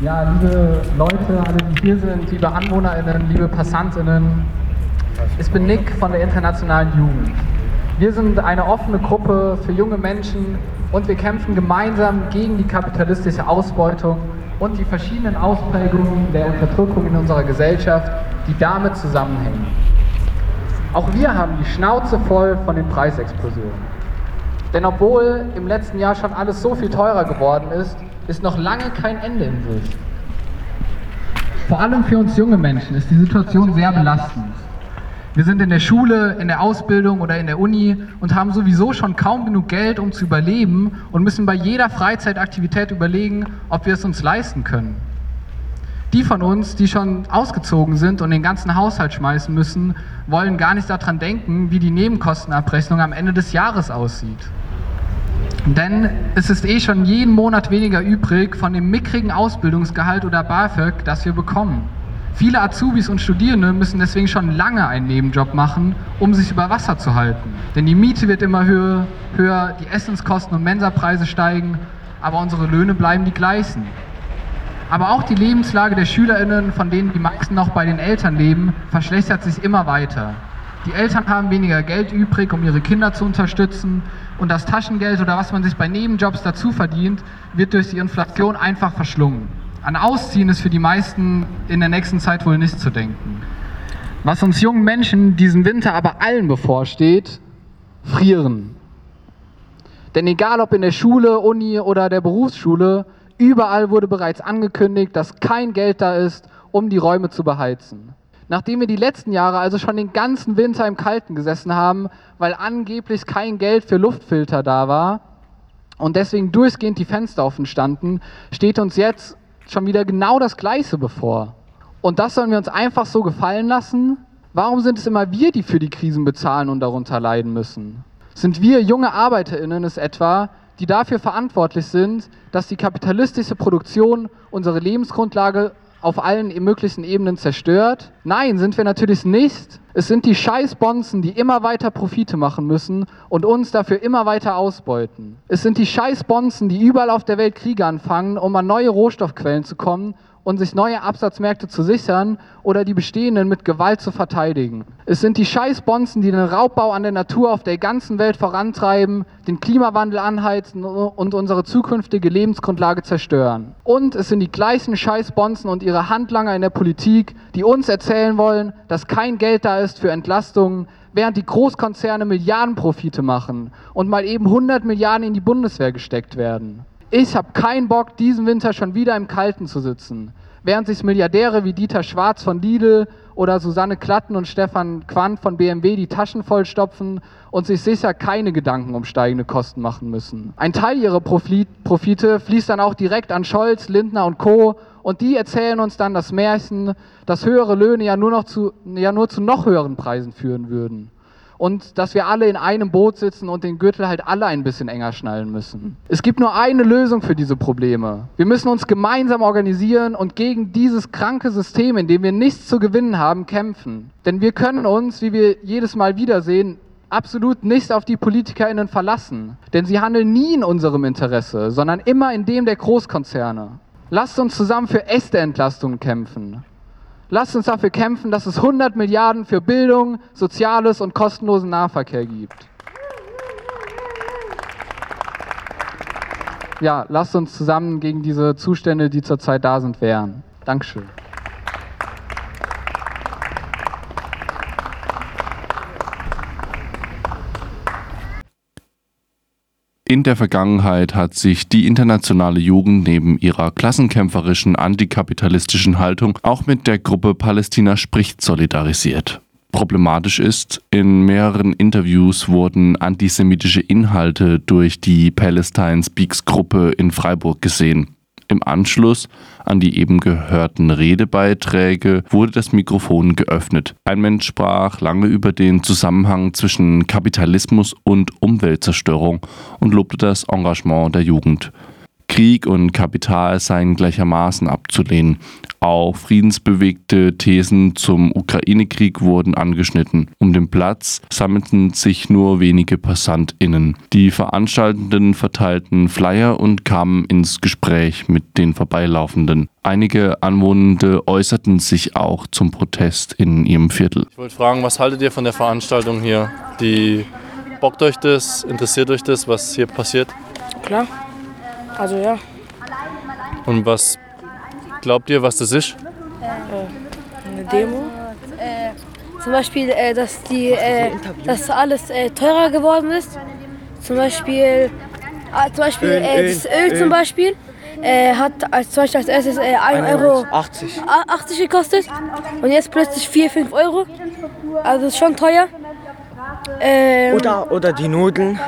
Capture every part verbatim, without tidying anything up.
Ja, liebe Leute, alle die hier sind, liebe AnwohnerInnen, liebe PassantInnen, ich bin Nick von der Internationalen Jugend. Wir sind eine offene Gruppe für junge Menschen und wir kämpfen gemeinsam gegen die kapitalistische Ausbeutung und die verschiedenen Ausprägungen der Unterdrückung in unserer Gesellschaft, die damit zusammenhängen. Auch wir haben die Schnauze voll von den Preisexplosionen. Denn obwohl im letzten Jahr schon alles so viel teurer geworden ist, ist noch lange kein Ende in Sicht. Vor allem für uns junge Menschen ist die Situation sehr belastend. Wir sind in der Schule, in der Ausbildung oder in der Uni und haben sowieso schon kaum genug Geld, um zu überleben und müssen bei jeder Freizeitaktivität überlegen, ob wir es uns leisten können. Die von uns, die schon ausgezogen sind und den ganzen Haushalt schmeißen müssen, wollen gar nicht daran denken, wie die Nebenkostenabrechnung am Ende des Jahres aussieht. Denn es ist eh schon jeden Monat weniger übrig von dem mickrigen Ausbildungsgehalt oder BAföG, das wir bekommen. Viele Azubis und Studierende müssen deswegen schon lange einen Nebenjob machen, um sich über Wasser zu halten. Denn die Miete wird immer höher, höher die Essenskosten und Mensapreise steigen, aber unsere Löhne bleiben die gleichen. Aber auch die Lebenslage der SchülerInnen, von denen die meisten noch bei den Eltern leben, verschlechtert sich immer weiter. Die Eltern haben weniger Geld übrig, um ihre Kinder zu unterstützen, und das Taschengeld oder was man sich bei Nebenjobs dazu verdient, wird durch die Inflation einfach verschlungen. An Ausziehen ist für die meisten in der nächsten Zeit wohl nicht zu denken. Was uns jungen Menschen diesen Winter aber allen bevorsteht: Frieren. Denn egal ob in der Schule, Uni oder der Berufsschule, überall wurde bereits angekündigt, dass kein Geld da ist, um die Räume zu beheizen. Nachdem wir die letzten Jahre also schon den ganzen Winter im Kalten gesessen haben, weil angeblich kein Geld für Luftfilter da war und deswegen durchgehend die Fenster offen standen, steht uns jetzt schon wieder genau das Gleiche bevor. Und das sollen wir uns einfach so gefallen lassen? Warum sind es immer wir, die für die Krisen bezahlen und darunter leiden müssen? Sind wir junge ArbeiterInnen es etwa, die dafür verantwortlich sind, dass die kapitalistische Produktion unsere Lebensgrundlage auf allen möglichen Ebenen zerstört? Nein, sind wir natürlich nicht. Es sind die Scheißbonzen, die immer weiter Profite machen müssen und uns dafür immer weiter ausbeuten. Es sind die Scheißbonzen, die überall auf der Welt Kriege anfangen, um an neue Rohstoffquellen zu kommen und sich neue Absatzmärkte zu sichern oder die bestehenden mit Gewalt zu verteidigen. Es sind die Scheißbonzen, die den Raubbau an der Natur auf der ganzen Welt vorantreiben, den Klimawandel anheizen und unsere zukünftige Lebensgrundlage zerstören. Und es sind die gleichen Scheißbonzen und ihre Handlanger in der Politik, die uns erzählen wollen, dass kein Geld da ist für Entlastungen, während die Großkonzerne Milliardenprofite machen und mal eben hundert Milliarden in die Bundeswehr gesteckt werden. Ich habe keinen Bock, diesen Winter schon wieder im Kalten zu sitzen, während sich Milliardäre wie Dieter Schwarz von Lidl oder Susanne Klatten und Stefan Quandt von B M W die Taschen vollstopfen und sich sicher keine Gedanken um steigende Kosten machen müssen. Ein Teil ihrer Profite fließt dann auch direkt an Scholz, Lindner und Co. Und die erzählen uns dann das Märchen, dass höhere Löhne ja nur noch zu, ja nur zu noch höheren Preisen führen würden. Und dass wir alle in einem Boot sitzen und den Gürtel halt alle ein bisschen enger schnallen müssen. Es gibt nur eine Lösung für diese Probleme. Wir müssen uns gemeinsam organisieren und gegen dieses kranke System, in dem wir nichts zu gewinnen haben, kämpfen. Denn wir können uns, wie wir jedes Mal wiedersehen, absolut nicht auf die PolitikerInnen verlassen. Denn sie handeln nie in unserem Interesse, sondern immer in dem der Großkonzerne. Lasst uns zusammen für echte Entlastungen kämpfen. Lasst uns dafür kämpfen, dass es hundert Milliarden für Bildung, Soziales und kostenlosen Nahverkehr gibt. Ja, lasst uns zusammen gegen diese Zustände, die zurzeit da sind, wehren. Dankeschön. In der Vergangenheit hat sich die internationale Jugend neben ihrer klassenkämpferischen, antikapitalistischen Haltung auch mit der Gruppe Palästina spricht solidarisiert. Problematisch ist, in mehreren Interviews wurden antisemitische Inhalte durch die Palestine Speaks Gruppe in Freiburg gesehen. Im Anschluss an die eben gehörten Redebeiträge wurde das Mikrofon geöffnet. Ein Mensch sprach lange über den Zusammenhang zwischen Kapitalismus und Umweltzerstörung und lobte das Engagement der Jugend. Krieg und Kapital seien gleichermaßen abzulehnen, Auch friedensbewegte Thesen zum Ukraine-Krieg wurden angeschnitten. Um den Platz sammelten sich nur wenige PassantInnen. Die Veranstaltenden verteilten Flyer und kamen ins Gespräch mit den Vorbeilaufenden. Einige Anwohnende äußerten sich auch zum Protest in ihrem Viertel. Ich wollte fragen, was haltet ihr von der Veranstaltung hier? Die bockt euch das? Interessiert euch das, was hier passiert? Klar, also ja. Und was glaubt ihr, was das ist? Äh, eine Demo? Äh, zum Beispiel, äh, dass, die, äh, dass alles äh, teurer geworden ist. Zum Beispiel, äh, zum Beispiel äh, das Öl zum Beispiel. Äh, hat als, zum Beispiel als erstes äh, ein Euro achtzig gekostet und jetzt plötzlich vier, fünf Euro. Also ist schon teuer. Ähm, oder, oder die Nudeln.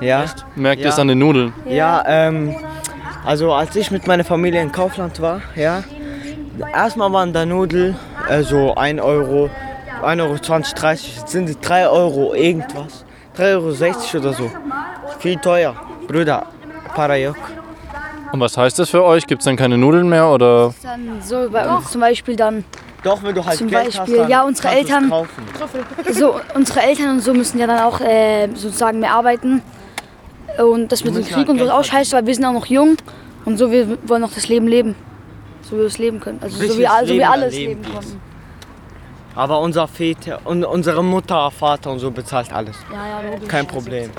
Ja. Echt? Merkt ihr ja. Es an den Nudeln? Ja, ähm, also als ich mit meiner Familie in Kaufland war, ja, erstmal waren da Nudeln, also ein Euro, ein Euro zwanzig, dreißig, jetzt sind die drei Euro irgendwas, drei Euro sechzig oder so. Viel teuer, Brüder, Parajok. Und was heißt das für euch? Gibt es dann keine Nudeln mehr? Oder? Das ist dann so bei uns zum Beispiel dann. Doch, wenn du halt zum Geld Beispiel, hast, dann ja, unsere Eltern, so, unsere Eltern und so müssen ja dann auch äh, sozusagen mehr arbeiten. Und das mit dem Krieg und so auch scheiße, weil wir sind auch noch jung. Und so, wir wollen noch das Leben leben. So wie wir es leben können. Also so wie, also, wie alles leben konnten. Aber unser Väter, und unsere Mutter, Vater und so bezahlt alles. Ja, ja, kein Problem.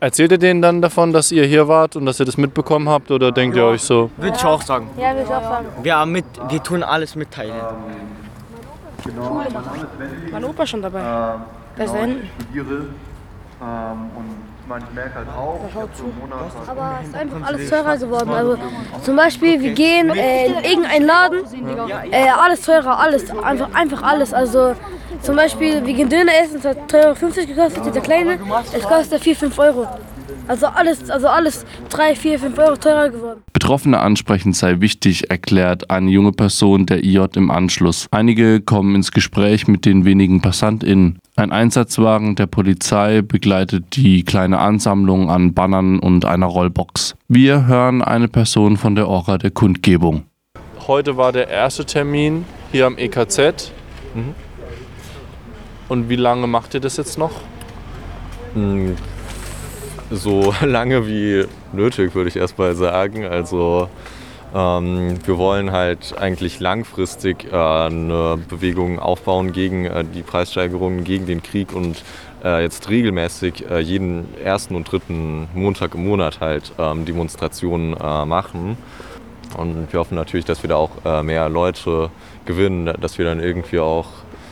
Erzählt ihr denen dann davon, dass ihr hier wart und dass ihr das mitbekommen habt, oder denkt ihr euch so? Würde ich auch sagen. Ja, würde ich auch sagen. Wir, haben mit, wir tun alles mitteilen. Schule machen. Mein Opa schon dabei. Der ist da hinten. Ich merke halt auch, aber es ist einfach alles teurer geworden. Also zum Beispiel, wir gehen äh, in irgendeinen Laden, äh, alles teurer, alles, einfach, einfach alles. Also zum Beispiel, wir gehen Döner essen, es hat drei Euro fünfzig gekostet, dieser kleine, es kostet vier, fünf Euro. Also alles, also alles drei, vier, fünf Euro teurer geworden. Betroffene ansprechen sei wichtig, erklärt eine junge Person der I J im Anschluss. Einige kommen ins Gespräch mit den wenigen PassantInnen. Ein Einsatzwagen der Polizei begleitet die kleine Ansammlung an Bannern und einer Rollbox. Wir hören eine Person von der Orga der Kundgebung. Heute war der erste Termin hier am E K Z. Mhm. Und wie lange macht ihr das jetzt noch? Mhm. So lange wie nötig, würde ich erstmal sagen. Also ähm, wir wollen halt eigentlich langfristig äh, eine Bewegung aufbauen gegen äh, die Preissteigerungen, gegen den Krieg und äh, jetzt regelmäßig äh, jeden ersten und dritten Montag im Monat halt ähm, Demonstrationen äh, machen. Und wir hoffen natürlich, dass wir da auch äh, mehr Leute gewinnen, dass wir dann irgendwie auch,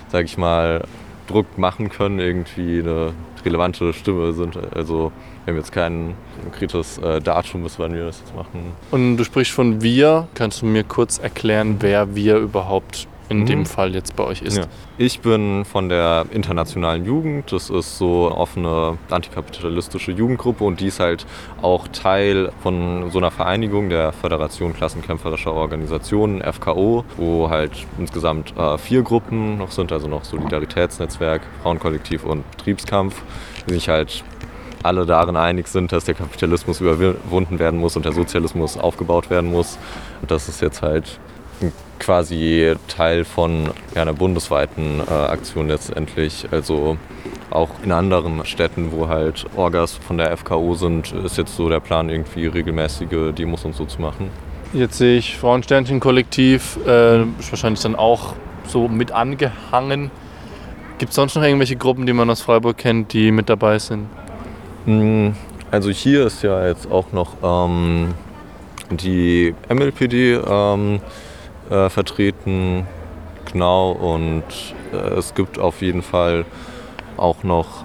sag ich mal, Druck machen können, irgendwie eine relevante Stimme sind. Also wir haben jetzt kein konkretes äh, Datum, bis wann wir das jetzt machen. Und du sprichst von wir. Kannst du mir kurz erklären, wer wir überhaupt in mhm. dem Fall jetzt bei euch ist? Ja. Ich bin von der Internationalen Jugend. Das ist so eine offene antikapitalistische Jugendgruppe und die ist halt auch Teil von so einer Vereinigung der Föderation Klassenkämpferischer Organisationen, F K O, wo halt insgesamt äh, vier Gruppen noch sind, also noch Solidaritätsnetzwerk, Frauenkollektiv und Betriebskampf, die sich halt alle darin einig sind, dass der Kapitalismus überwunden werden muss und der Sozialismus aufgebaut werden muss. Und das ist jetzt halt quasi Teil von ja, einer bundesweiten äh, Aktion letztendlich. Also auch in anderen Städten, wo halt Orgas von der F K O sind, ist jetzt so der Plan, irgendwie regelmäßige Demos und so zu machen. Jetzt sehe ich Frauensternchen-Kollektiv, äh, ist wahrscheinlich dann auch so mit angehangen. Gibt es sonst noch irgendwelche Gruppen, die man aus Freiburg kennt, die mit dabei sind? Also hier ist ja jetzt auch noch ähm, die M L P D ähm, Äh, vertreten, genau, und äh, es gibt auf jeden Fall auch noch,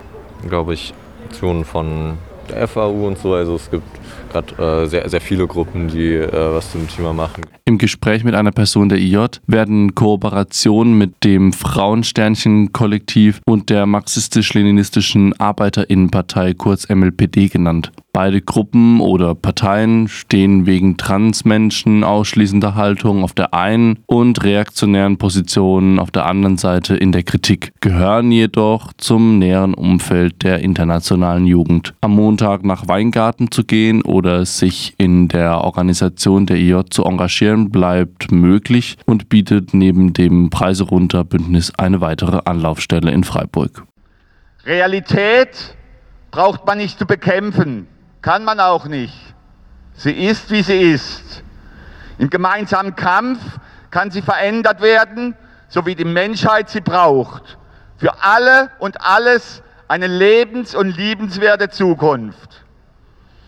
glaube ich, Aktionen von der F A U und so, also es gibt gerade äh, sehr, sehr viele Gruppen, die äh, was zum Thema machen. Im Gespräch mit einer Person der I J werden Kooperationen mit dem Frauensternchen-Kollektiv und der marxistisch-leninistischen Arbeiterinnenpartei, kurz M L P D, genannt. Beide Gruppen oder Parteien stehen wegen Transmenschen ausschließender Haltung auf der einen und reaktionären Positionen auf der anderen Seite in der Kritik, gehören jedoch zum näheren Umfeld der Internationalen Jugend. Am Montag nach Weingarten zu gehen, gehen oder sich in der Organisation der I J zu engagieren, bleibt möglich und bietet neben dem Preise runter Bündnis eine weitere Anlaufstelle in Freiburg. Realität braucht man nicht zu bekämpfen, kann man auch nicht. Sie ist, wie sie ist. Im gemeinsamen Kampf kann sie verändert werden, so wie die Menschheit sie braucht. Für alle und alles eine lebens- und liebenswerte Zukunft.